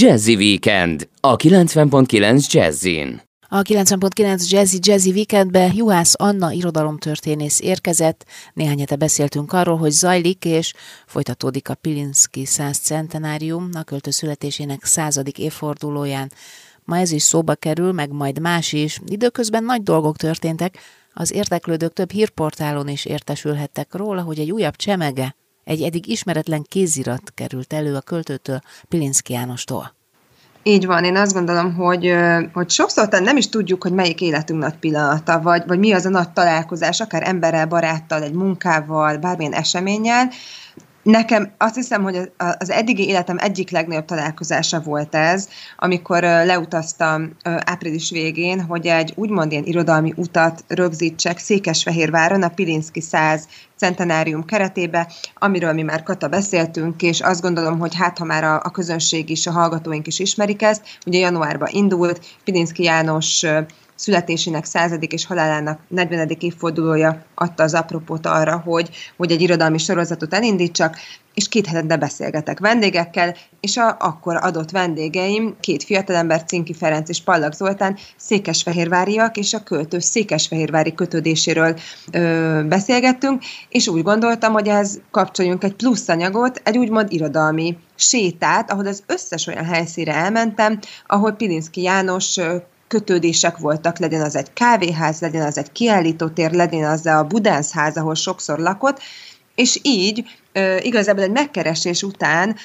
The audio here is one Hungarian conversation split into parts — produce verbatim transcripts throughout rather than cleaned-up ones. Jazzy Weekend, a kilencven pont kilenc Jazzin. A kilencven pont kilenc Jazzy Jazzy Weekendbe Juhász Anna irodalomtörténész érkezett. Néhány hete beszéltünk arról, hogy zajlik és folytatódik a Pilinszky száz centenárium, a költő születésének századik évfordulóján. Ma ez is szóba kerül, meg majd más is. Időközben nagy dolgok történtek, az érdeklődők több hírportálon is értesülhettek róla, hogy egy újabb csemege, egy eddig ismeretlen kézirat került elő a költőtől, Pilinszky Jánostól. Így van, én azt gondolom, hogy, hogy sokszor nem is tudjuk, hogy melyik életünk nagy pillanata, vagy, vagy mi az a nagy találkozás, akár emberrel, baráttal, egy munkával, bármilyen eseménnyel. Nekem azt hiszem, hogy az eddigi életem egyik legnagyobb találkozása volt ez, amikor leutaztam április végén, hogy egy úgymond ilyen irodalmi utat rögzítsek Székesfehérváron a Pilinszky száz centenárium keretébe, amiről mi már Kata beszéltünk, és azt gondolom, hogy hát ha már a, a közönség is, a hallgatóink is ismerik ezt, ugye januárban indult, Pilinszky János születésének századik és halálának negyvenedik évfordulója adta az apropót arra, hogy, hogy egy irodalmi sorozatot elindítsak, és két hetente beszélgetek vendégekkel, és a, akkor adott vendégeim, két fiatalember, Cinki Ferenc és Pallag Zoltán, székesfehérváriak, és a költő székesfehérvári kötődéséről ö, beszélgettünk, és úgy gondoltam, hogy ehhez kapcsoljunk egy plusz anyagot, egy úgymond irodalmi sétát, ahol az összes olyan helyszínre elmentem, ahol Pilinszky János ö, kötődések voltak, legyen az egy kávéház, legyen az egy kiállítótér, legyen az a Budánsz ház, ahol sokszor lakott, és így igazából egy megkeresés után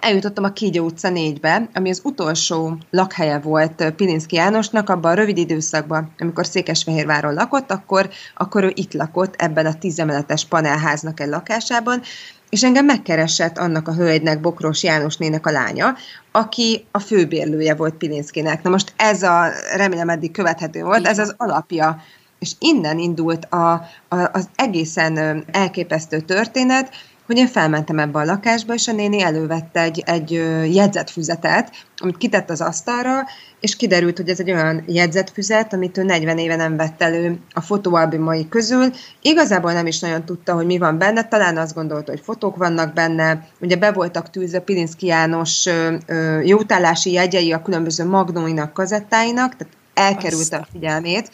eljutottam a Kígyó utca négybe, ami az utolsó lakhelye volt Pilinszky Jánosnak abban a rövid időszakban, amikor Székesfehérváron lakott, akkor, akkor ő itt lakott ebben a tízemeletes panelháznak egy lakásában, és engem megkeresett annak a hölgynek, Bokros Jánosnének a lánya, aki a főbérlője volt Pilinszkynek. Na most ez a, remélem eddig követhető volt, ez az alapja. És innen indult a, a, az egészen elképesztő történet, hogy én felmentem ebbe a lakásba, és a néni elővette egy, egy jegyzetfüzetet, amit kitett az asztalra, és kiderült, hogy ez egy olyan jegyzetfüzet, amit ő negyven éve nem vett elő a fotóalbumai közül. Igazából nem is nagyon tudta, hogy mi van benne, talán azt gondolta, hogy fotók vannak benne. Ugye be voltak tűzve Pilinszky János jótállási jegyei a különböző magnóinak, kazettáinak, tehát elkerült a figyelmét.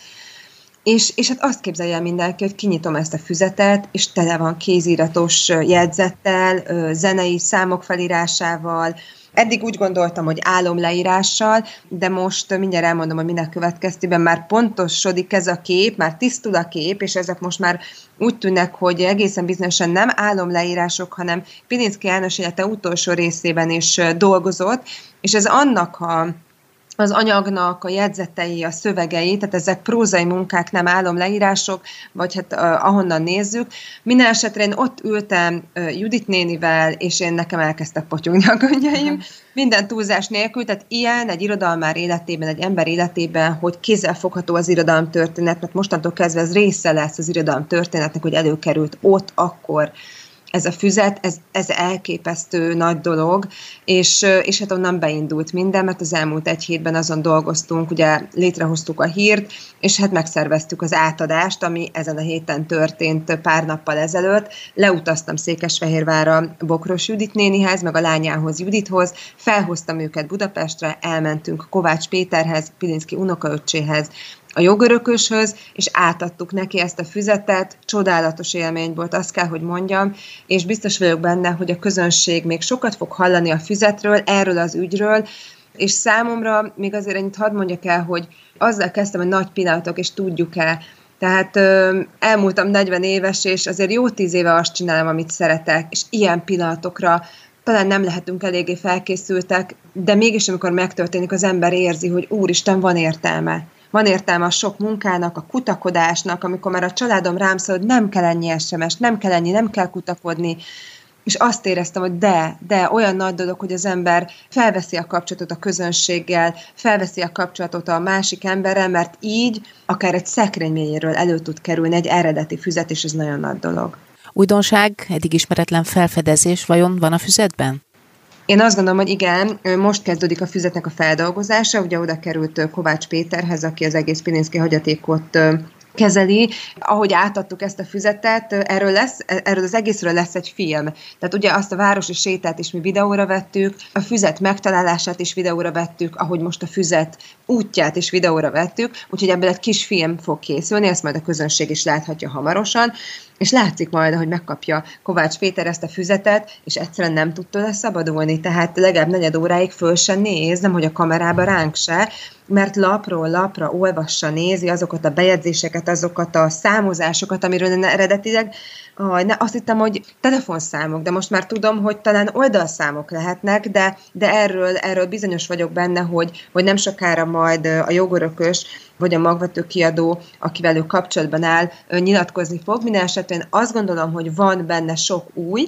És, és hát azt képzelje el mindenki, hogy kinyitom ezt a füzetet, és tele van kéziratos jegyzettel, zenei számok felírásával. Eddig úgy gondoltam, hogy álomleírással, de most mindjárt elmondom, hogy minek következtében már pontosodik ez a kép, már tisztul a kép, és ezek most már úgy tűnnek, hogy egészen bizonyosan nem álomleírások, hanem Pilinszky János élete utolsó részében is dolgozott, és ez annak a... az anyagnak a jegyzetei, a szövegei, tehát ezek prózai munkák, nem álomleírások, vagy hát uh, ahonnan nézzük. Minden esetre én ott ültem uh, Judit nénivel, és én nekem elkezdtek potyogni a könnyeim, minden túlzás nélkül, tehát ilyen egy irodalmár életében, egy ember életében, hogy kézzelfogható az irodalomtörténet, mert mostantól kezdve ez része lesz az irodalomtörténetnek, hogy előkerült ott, akkor ez a füzet, ez, ez elképesztő nagy dolog, és, és hát onnan beindult minden, mert az elmúlt egy hétben azon dolgoztunk, ugye létrehoztuk a hírt, és hát megszerveztük az átadást, ami ezen a héten történt pár nappal ezelőtt. Leutaztam Székesfehérvárra Bokros Judit nénihez, meg a lányához Judithoz, felhoztam őket Budapestre, elmentünk Kovács Péterhez, Pilinszky unokaöccséhez, a jogörököshöz, és átadtuk neki ezt a füzetet, csodálatos élmény volt, azt kell, hogy mondjam, és biztos vagyok benne, hogy a közönség még sokat fog hallani a füzetről, erről az ügyről, és számomra még azért ennyit hadd mondjak el, hogy azzal kezdtem, hogy nagy pillanatok, és tudjuk-e, tehát ö, elmúltam negyven éves, és azért jó tíz éve azt csinálom, amit szeretek, és ilyen pillanatokra talán nem lehetünk eléggé felkészültek, de mégis amikor megtörténik, az ember érzi, hogy úristen, van értelme. Van értelme a sok munkának, a kutakodásnak, amikor már a családom rám szól, hogy nem kell ennyi es em es, nem kell ennyi, nem kell kutakodni. És azt éreztem, hogy de, de olyan nagy dolog, hogy az ember felveszi a kapcsolatot a közönséggel, felveszi a kapcsolatot a másik emberrel, mert így akár egy szekrény mélyéről elő tud kerülni egy eredeti füzet, és ez nagyon nagy dolog. Újdonság, eddig ismeretlen felfedezés vajon van a füzetben? Én azt gondolom, hogy igen, most kezdődik a füzetnek a feldolgozása, ugye oda került Kovács Péterhez, aki az egész Pilinszky hagyatékot kezeli, ahogy átadtuk ezt a füzetet, erről lesz, erről az egészről lesz egy film. Tehát ugye azt a városi sétát is mi videóra vettük, a füzet megtalálását is videóra vettük, ahogy most a füzet útját is videóra vettük, úgyhogy ebből egy kis film fog készülni, ezt majd a közönség is láthatja hamarosan, és látszik majd, hogy megkapja Kovács Péter ezt a füzetet, és egyszerűen nem tud tőle szabadulni, tehát legalább negyed óráig föl se néz, nem hogy a kamerába ránk se, mert lapról lapra olvassa, nézi azokat a bejegyzéseket, azokat a számozásokat, amiről eredetileg azt hittem, hogy telefonszámok, de most már tudom, hogy talán oldalszámok lehetnek, de, de erről, erről bizonyos vagyok benne, hogy, hogy nem sokára majd a jogörökös, vagy a magvető kiadó, akivel ő kapcsolatban áll, nyilatkozni fog. Minden esetben azt gondolom, hogy van benne sok új,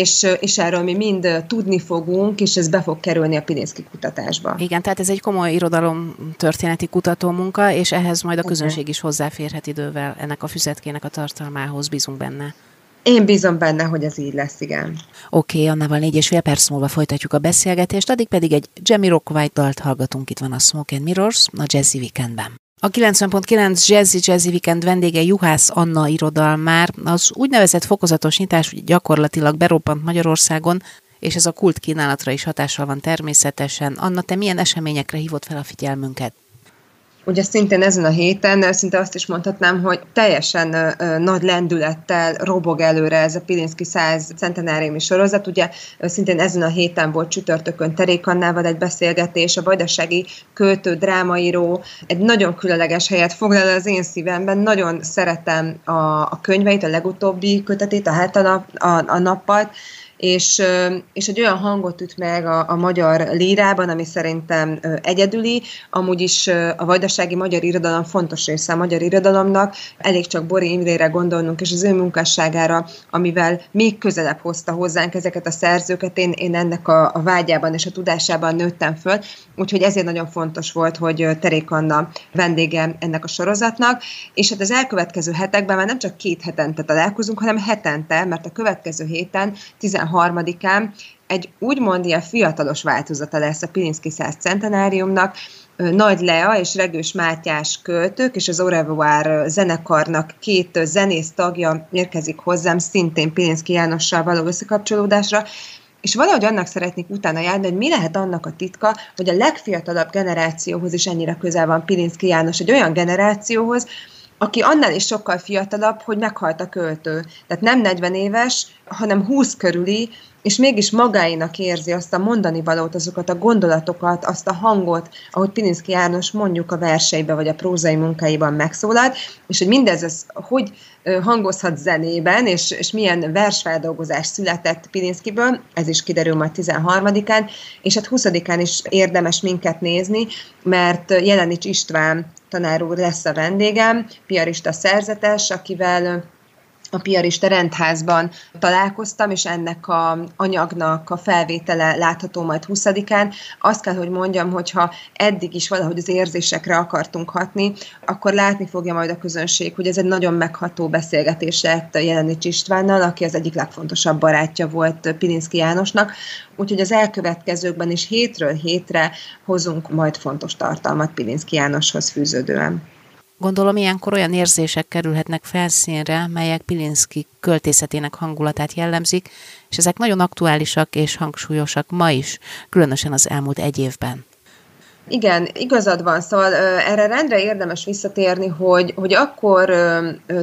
És, és erről mi mind tudni fogunk, és ez be fog kerülni a Pilinszky kutatásba. Igen, tehát ez egy komoly irodalomtörténeti kutatómunka, és ehhez majd a közönség is hozzáférhet idővel ennek a füzetkének a tartalmához, bízunk benne. Én bízom benne, hogy ez így lesz, igen. Oké, okay, Annával négy és fél perc múlva folytatjuk a beszélgetést, addig pedig egy Jamiroquai-t dalt hallgatunk, itt van a Smoke and Mirrors, a Jazzy Weekendben. A kilencven pont kilenc Jazzy Jazzy Weekend vendége Juhász Anna irodalmár. Az úgynevezett fokozatos nyitás gyakorlatilag berobbant Magyarországon, és ez a kult kínálatra is hatással van természetesen. Anna, te milyen eseményekre hívott fel a figyelmünket? Ugye szintén ezen a héten, szinte azt is mondhatnám, hogy teljesen nagy lendülettel robog előre ez a Pilinszky száz centenáriumi sorozat. Ugye szintén ezen a héten volt csütörtökön Terék Annával egy beszélgetés, a vajdasági költő, drámaíró egy nagyon különleges helyet foglal az én szívemben. Nagyon szeretem a, a könyveit, a legutóbbi kötetét, a Hát a, nap, a, a nappal, És, és egy olyan hangot üt meg a, a magyar lírában, ami szerintem egyedüli, amúgy is a vajdasági magyar irodalom fontos része a magyar irodalomnak, elég csak Bori Imrére gondolnunk, és az ő munkásságára, amivel még közelebb hozta hozzánk ezeket a szerzőket, én, én ennek a, a vágyában és a tudásában nőttem föl, úgyhogy ezért nagyon fontos volt, hogy Terék Anna vendége ennek a sorozatnak, és hát az elkövetkező hetekben már nem csak két hetente találkozunk, hanem hetente, mert a következő héten tizenharmadikán egy úgymond ilyen fiatalos változata lesz a Pilinszky száz centenáriumnak. Nagy Lea és Regős Mátyás költők és az Orevoir zenekarnak két zenész tagja érkezik hozzám, szintén Pilinszky Jánossal való összekapcsolódásra, és valahogy annak szeretnék utána járni, hogy mi lehet annak a titka, hogy a legfiatalabb generációhoz is ennyire közel van Pilinszky János, egy olyan generációhoz, aki annál is sokkal fiatalabb, hogy meghalt a költő. Tehát nem negyven éves, hanem húsz körüli, és mégis magáinak érzi azt a mondani valót, azokat a gondolatokat, azt a hangot, ahogy Pilinszky János mondjuk a verseiben vagy a prózai munkáiban megszólalt, és hogy mindez az, hogy hangozhat zenében, és, és milyen versfeldolgozás született Pilinszkyből, ez is kiderül majd tizenharmadikán, és hát huszadikán is érdemes minket nézni, mert Jelenics István tanár úr lesz a vendégem, piarista szerzetes, akivel a piarista rendházban találkoztam, és ennek a anyagnak a felvétele látható majd huszadikán. Azt kell, hogy mondjam, hogyha eddig is valahogy az érzésekre akartunk hatni, akkor látni fogja majd a közönség, hogy ez egy nagyon megható beszélgetés lett Jelenics Istvánnal, aki az egyik legfontosabb barátja volt Pilinszky Jánosnak. Úgyhogy az elkövetkezőkben is hétről hétre hozunk majd fontos tartalmat Pilinszky Jánoshoz fűződően. Gondolom, ilyenkor olyan érzések kerülhetnek felszínre, melyek Pilinszky költészetének hangulatát jellemzik, és ezek nagyon aktuálisak és hangsúlyosak ma is, különösen az elmúlt egy évben. Igen, igazad van, szóval erre rendre érdemes visszatérni, hogy, hogy akkor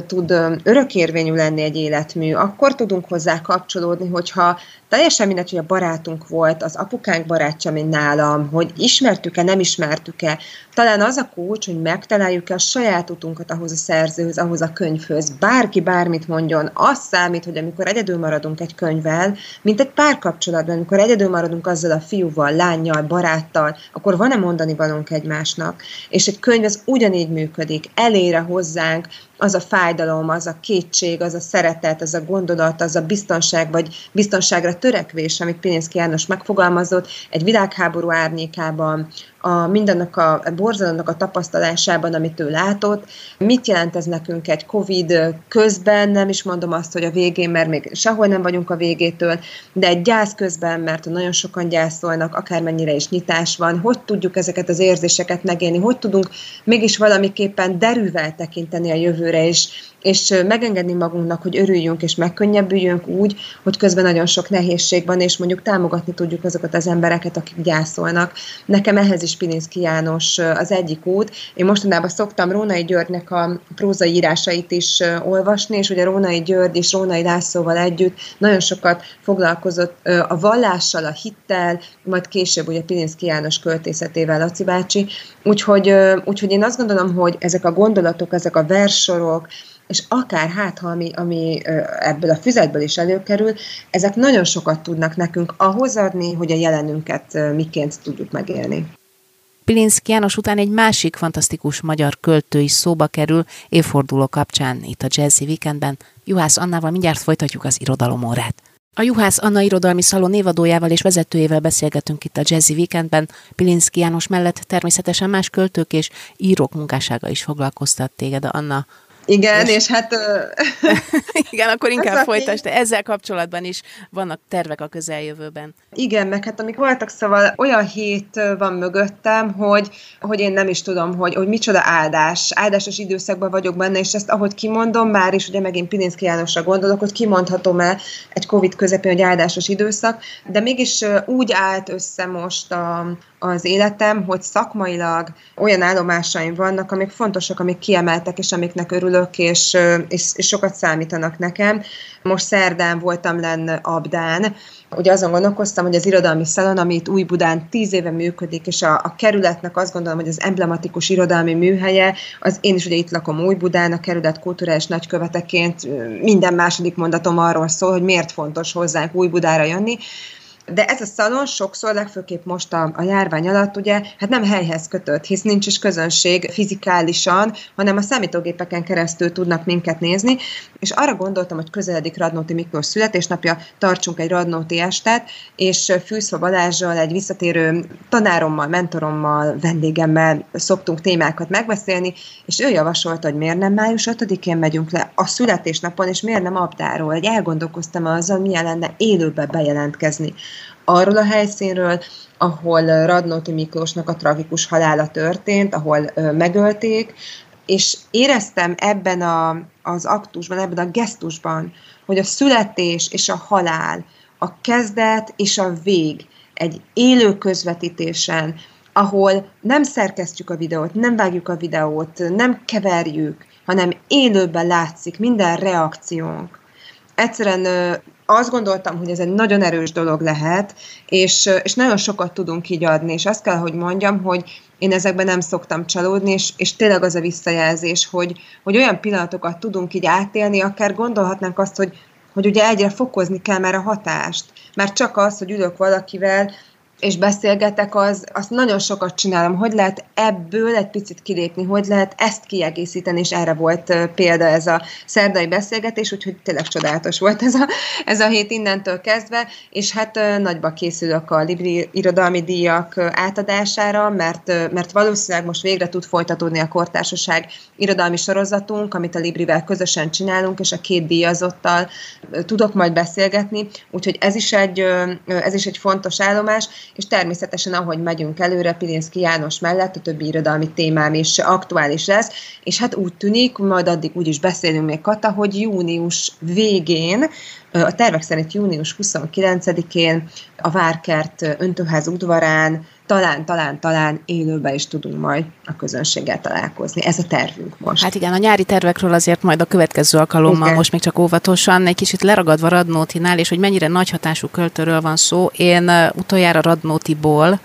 tud örökérvényű lenni egy életmű, akkor tudunk hozzá kapcsolódni, hogyha teljesen mindegy, hogy a barátunk volt, az apukánk barátja, mint nálam, hogy ismertük-e, nem ismertük-e. Talán az a kulcs, hogy megtaláljuk-e a saját utunkat ahhoz a szerzőhöz, ahhoz a könyvhöz. Bárki bármit mondjon, az számít, hogy amikor egyedül maradunk egy könyvvel, mint egy párkapcsolatban, amikor egyedül maradunk azzal a fiúval, lánnyal, baráttal, akkor van-e mondani valónk egymásnak. És egy könyv az ugyanígy működik, elére hozzánk, az a fájdalom, az a kétség, az a szeretet, az a gondolat, az a biztonság, vagy biztonságra törekvés, amit Pilinszky János megfogalmazott, egy világháború árnyékában, a mindennek a borzalomnak a tapasztalásában, amit ő látott. Mit jelent ez nekünk egy Covid közben, nem is mondom azt, hogy a végén, mert még sehol nem vagyunk a végétől, de egy gyász közben, mert nagyon sokan gyászolnak, akármennyire is nyitás van, hogy tudjuk ezeket az érzéseket megélni, hogy tudunk mégis valamiképpen derűvel tekinteni a jövőre is, és megengedni magunknak, hogy örüljünk és megkönnyebbüljünk úgy, hogy közben nagyon sok nehézség van, és mondjuk támogatni tudjuk azokat az embereket, akik gyászolnak. Nekem ehhez is Pilinszky János az egyik út. Én mostanában szoktam Rónay Györgynek a prózai írásait is olvasni, és ugye Rónay György és Rónay Lászlóval együtt nagyon sokat foglalkozott a vallással, a hittel, majd később ugye Pilinszky János költészetével, Laci bácsi. Úgyhogy, úgyhogy én azt gondolom, hogy ezek a gondolatok, ezek a versorok, és akár hát, ha ami, ami ebből a füzetből is előkerül, ezek nagyon sokat tudnak nekünk ahhoz adni, hogy a jelenünket miként tudjuk megélni. Pilinszky János után egy másik fantasztikus magyar költő is szóba kerül évforduló kapcsán itt a Jazzy Weekendben. Juhász Annával mindjárt folytatjuk az irodalomórát. A Juhász Anna irodalmi szalon évadójával és vezetőjével beszélgetünk itt a Jazzy Weekendben. Pilinszky János mellett természetesen más költők és írók munkássága is foglalkoztat téged, Anna. Igen, és, és hát... igen, akkor inkább az, folytasd, de ezzel kapcsolatban is vannak tervek a közeljövőben. Igen, meg hát amik voltak, szóval olyan hét van mögöttem, hogy, hogy én nem is tudom, hogy, hogy micsoda áldás, áldásos időszakban vagyok benne, és ezt ahogy kimondom, már is ugye megint Pilinszky Jánosra gondolok, hogy kimondhatom-e egy Covid közepén, hogy áldásos időszak, de mégis úgy állt össze most a... az életem, hogy szakmailag olyan állomásaim vannak, amik fontosak, amik kiemeltek, és amiknek örülök, és, és, és sokat számítanak nekem. Most szerdán voltam lenn Abdán. Ugye azon gondolkoztam, hogy az irodalmi szalon, ami itt Újbudán tíz éve működik, és a, a kerületnek azt gondolom, hogy az emblematikus irodalmi műhelye, az én is ugye itt lakom Újbudán, a kerület kulturális nagyköveteként minden második mondatom arról szól, hogy miért fontos hozzánk Újbudára jönni. De ez a szalon sokszor, legfőképp most a, a járvány alatt, ugye, hát nem helyhez kötött, hisz nincs is közönség fizikálisan, hanem a számítógépeken keresztül tudnak minket nézni, és arra gondoltam, hogy közeledik Radnóti Miklós születésnapja, tartsunk egy Radnóti estet, és Fűzfa Balázsral, egy visszatérő tanárommal, mentorommal, vendégemmel szoktunk témákat megbeszélni, és ő javasolta, hogy miért nem május ötödikén megyünk le a születésnapon, és miért nem Abdáról, hogy elgondolkoztam azzal, milyen lenne élőben bejelentkezni arról a helyszínről, ahol Radnóti Miklósnak a tragikus halála történt, ahol megölték, és éreztem ebben a, az aktusban, ebben a gesztusban, hogy a születés és a halál, a kezdet és a vég egy élő közvetítésen, ahol nem szerkesztjük a videót, nem vágjuk a videót, nem keverjük, hanem élőben látszik minden reakciónk. Egyszerűen azt gondoltam, hogy ez egy nagyon erős dolog lehet, és, és nagyon sokat tudunk így adni, és azt kell, hogy mondjam, hogy én ezekben nem szoktam csalódni, és, és tényleg az a visszajelzés, hogy, hogy olyan pillanatokat tudunk így átélni, akár gondolhatnánk azt, hogy, hogy ugye egyre fokozni kell már a hatást, mert csak az, hogy ülök valakivel, és beszélgetek, az, azt nagyon sokat csinálom. Hogy lehet ebből egy picit kilépni, hogy lehet ezt kiegészíteni, és erre volt példa ez a szerdai beszélgetés, úgyhogy tényleg csodálatos volt ez a, ez a hét innentől kezdve, és hát nagyba készülök a Libri Irodalmi Díjak átadására, mert, mert valószínűleg most végre tud folytatódni a Kortársaság Irodalmi Sorozatunk, amit a Librivel közösen csinálunk, és a két díjazottal tudok majd beszélgetni, úgyhogy ez is egy, ez is egy fontos állomás, és természetesen, ahogy megyünk előre, Pilinszky János mellett a többi irodalmi témám is aktuális lesz, és hát úgy tűnik, majd addig úgy is beszélünk még Kata, hogy június végén, a tervek szerint június huszonkilencedikén a Várkert Öntőház udvarán talán, talán, talán élőben is tudunk majd a közönséggel találkozni. Ez a tervünk most. Hát igen, a nyári tervekről azért majd a következő alkalommal, igen. Most még csak óvatosan, egy kicsit leragadva Radnótinál, és hogy mennyire nagy hatású költőről van szó. Én utoljára Radnótiból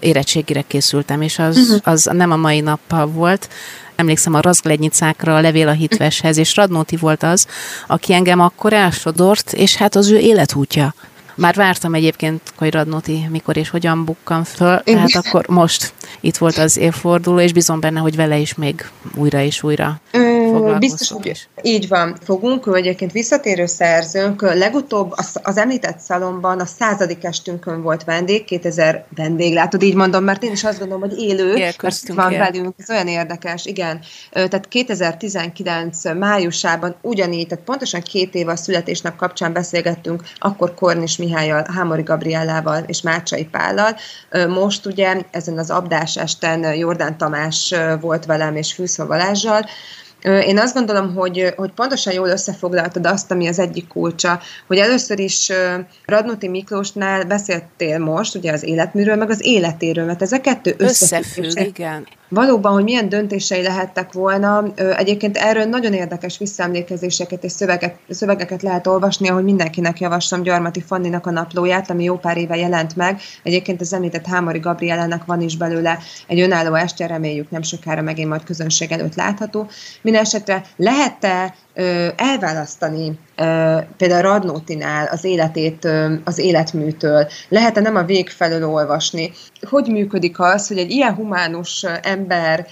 érettségire készültem, és az, uh-huh. az nem a mai nappal volt. Emlékszem a Razglednyicákra, a Levél a hitveshez, és Radnóti volt az, aki engem akkor elsodort, és hát az ő életútja. Már vártam egyébként, hogy Radnóti mikor és hogyan bukkan föl, tehát akkor most itt volt az évforduló, és bízom benne, hogy vele is még újra és újra. Ö, foglalkoztunk is. Így van, fogunk, ő egyébként visszatérő szerzőnk. Legutóbb az, az említett szalomban a századik estünkön volt vendég, kétezer vendég, látod, így mondom, mert én is azt gondolom, hogy élő, mert van él. velünk, ez olyan érdekes, igen. Tehát kétezer-tizenkilenc májusában ugyanígy, tehát pontosan két év a születésnap kapcsán beszélgettünk, akkor Kornis Mihállyal, Hámori Gabriellával és Mácsai Pállal. Most ugye ezen az abdás esten Jordán Tamás volt velem és Fűzfa Balázsral. Én azt gondolom, hogy, hogy pontosan jól összefoglaltad azt, ami az egyik kulcsa, hogy először is Radnóti Miklósnál beszéltél most, ugye az életműről, meg az életéről, mert ez a kettő összefügg. Összefügg, igen. Valóban, hogy milyen döntései lehettek volna, egyébként erről nagyon érdekes visszaemlékezéseket és szövegek, szövegeket lehet olvasni, ahogy mindenkinek javaslom Gyarmati Fanninak a naplóját, ami jó pár éve jelent meg. Egyébként az említett Hámori Gabriellának van is belőle egy önálló este, reméljük nem sokára megint majd közönség előtt látható. Mindenesetre lehet-e elválasztani például Radnótinál az életét az életműtől? Lehet-e nem a vég felől olvasni? Hogy működik az, hogy egy ilyen humánus ember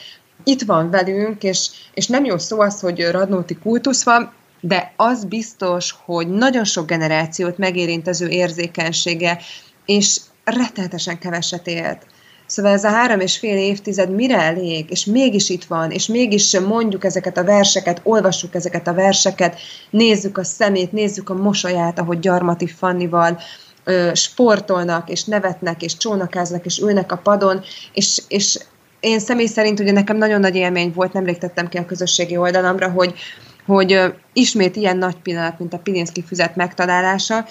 itt van velünk, és, és nem jó szó az, hogy Radnóti kultusz van, de az biztos, hogy nagyon sok generációt megérint az ő érzékenysége, és rettenetesen keveset élt. Szóval ez a három és fél évtized mire elég, és mégis itt van, és mégis mondjuk ezeket a verseket, olvassuk ezeket a verseket, nézzük a szemét, nézzük a mosolyát, ahogy Gyarmati Fannival ö, sportolnak, és nevetnek, és csónakáznak, és ülnek a padon, és, és én személy szerint ugye nekem nagyon nagy élmény volt, nemrég tettem ki a közösségi oldalamra, hogy, hogy ö, ismét ilyen nagy pillanat, mint a Pilinszky füzet megtalálása.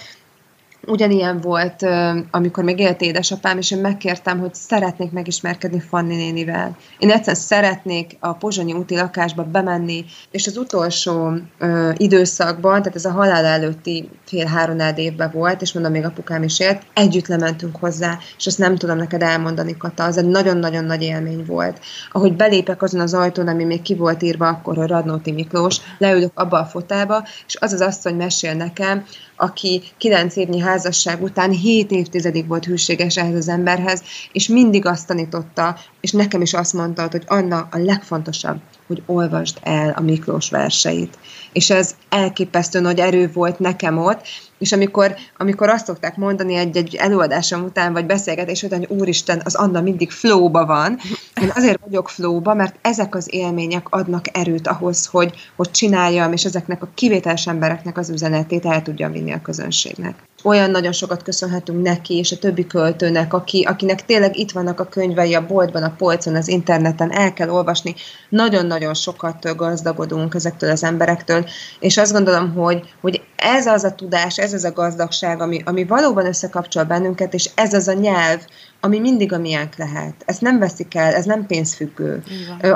Ugyanilyen volt, amikor még élt édesapám, és én megkértem, hogy szeretnék megismerkedni Fanni nénivel. Én egyszer szeretnék a pozsonyi úti lakásba bemenni, és az utolsó ö, időszakban, tehát ez a halál előtti fél-háromád évben volt, és mondom, még apukám is élt, együtt lementünk hozzá, és ezt nem tudom neked elmondani, Kata, az egy nagyon-nagyon nagy élmény volt. Ahogy belépek azon az ajtón, ami még ki volt írva akkor, a Radnóti Miklós, leülök abba a fotába, és az az asszony mesél nekem, aki kilenc évnyi házasság után hét évtizedig volt hűséges ehhez az emberhez, és mindig azt tanította, és nekem is azt mondta, hogy Anna, a legfontosabb, hogy olvasd el a Miklós verseit. És ez elképesztő nagy erő volt nekem ott, és amikor, amikor azt szokták mondani egy-egy előadásom után, vagy beszélgetés után, hogy úristen, az Anna mindig flowba van. Én azért vagyok flowba, mert ezek az élmények adnak erőt ahhoz, hogy, hogy csináljam, és ezeknek a kivételes embereknek az üzenetét el tudjam vinni a közönségnek. Olyan nagyon sokat köszönhetünk neki, és a többi költőnek, aki, akinek tényleg itt vannak a könyvei a boltban, a polcon, az interneten, el kell olvasni. Nagyon-nagyon sokat gazdagodunk ezektől az emberektől, és azt gondolom, hogy, hogy ez az a tudás, ez az a gazdagság, ami, ami valóban összekapcsol bennünket, és ez az a nyelv, ami mindig a miénk lehet. Ezt nem veszik el, ez nem pénzfüggő.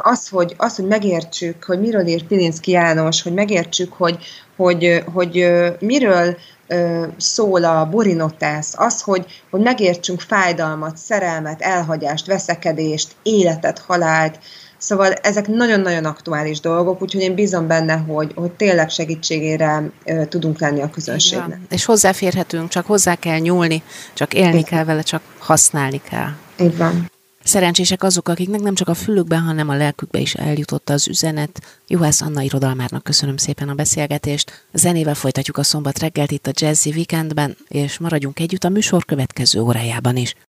Az hogy, az, hogy megértsük, hogy miről ír Pilinszky János, hogy megértsük, hogy, hogy, hogy, hogy miről szól a borinotász, az, hogy, hogy megértsünk fájdalmat, szerelmet, elhagyást, veszekedést, életet, halált. Szóval ezek nagyon-nagyon aktuális dolgok, úgyhogy én bízom benne, hogy, hogy tényleg segítségére ö, tudunk lenni a közönségnek. Igen. És hozzáférhetünk, csak hozzá kell nyúlni, csak élni Igen. kell vele, csak használni kell. Így van. Szerencsések azok, akiknek nem csak a fülükben, hanem a lelkükbe is eljutott az üzenet. Juhász Anna irodalmárnak köszönöm szépen a beszélgetést. Zenével folytatjuk a szombat reggelt itt a Jazzy Weekendben, és maradjunk együtt a műsor következő órájában is.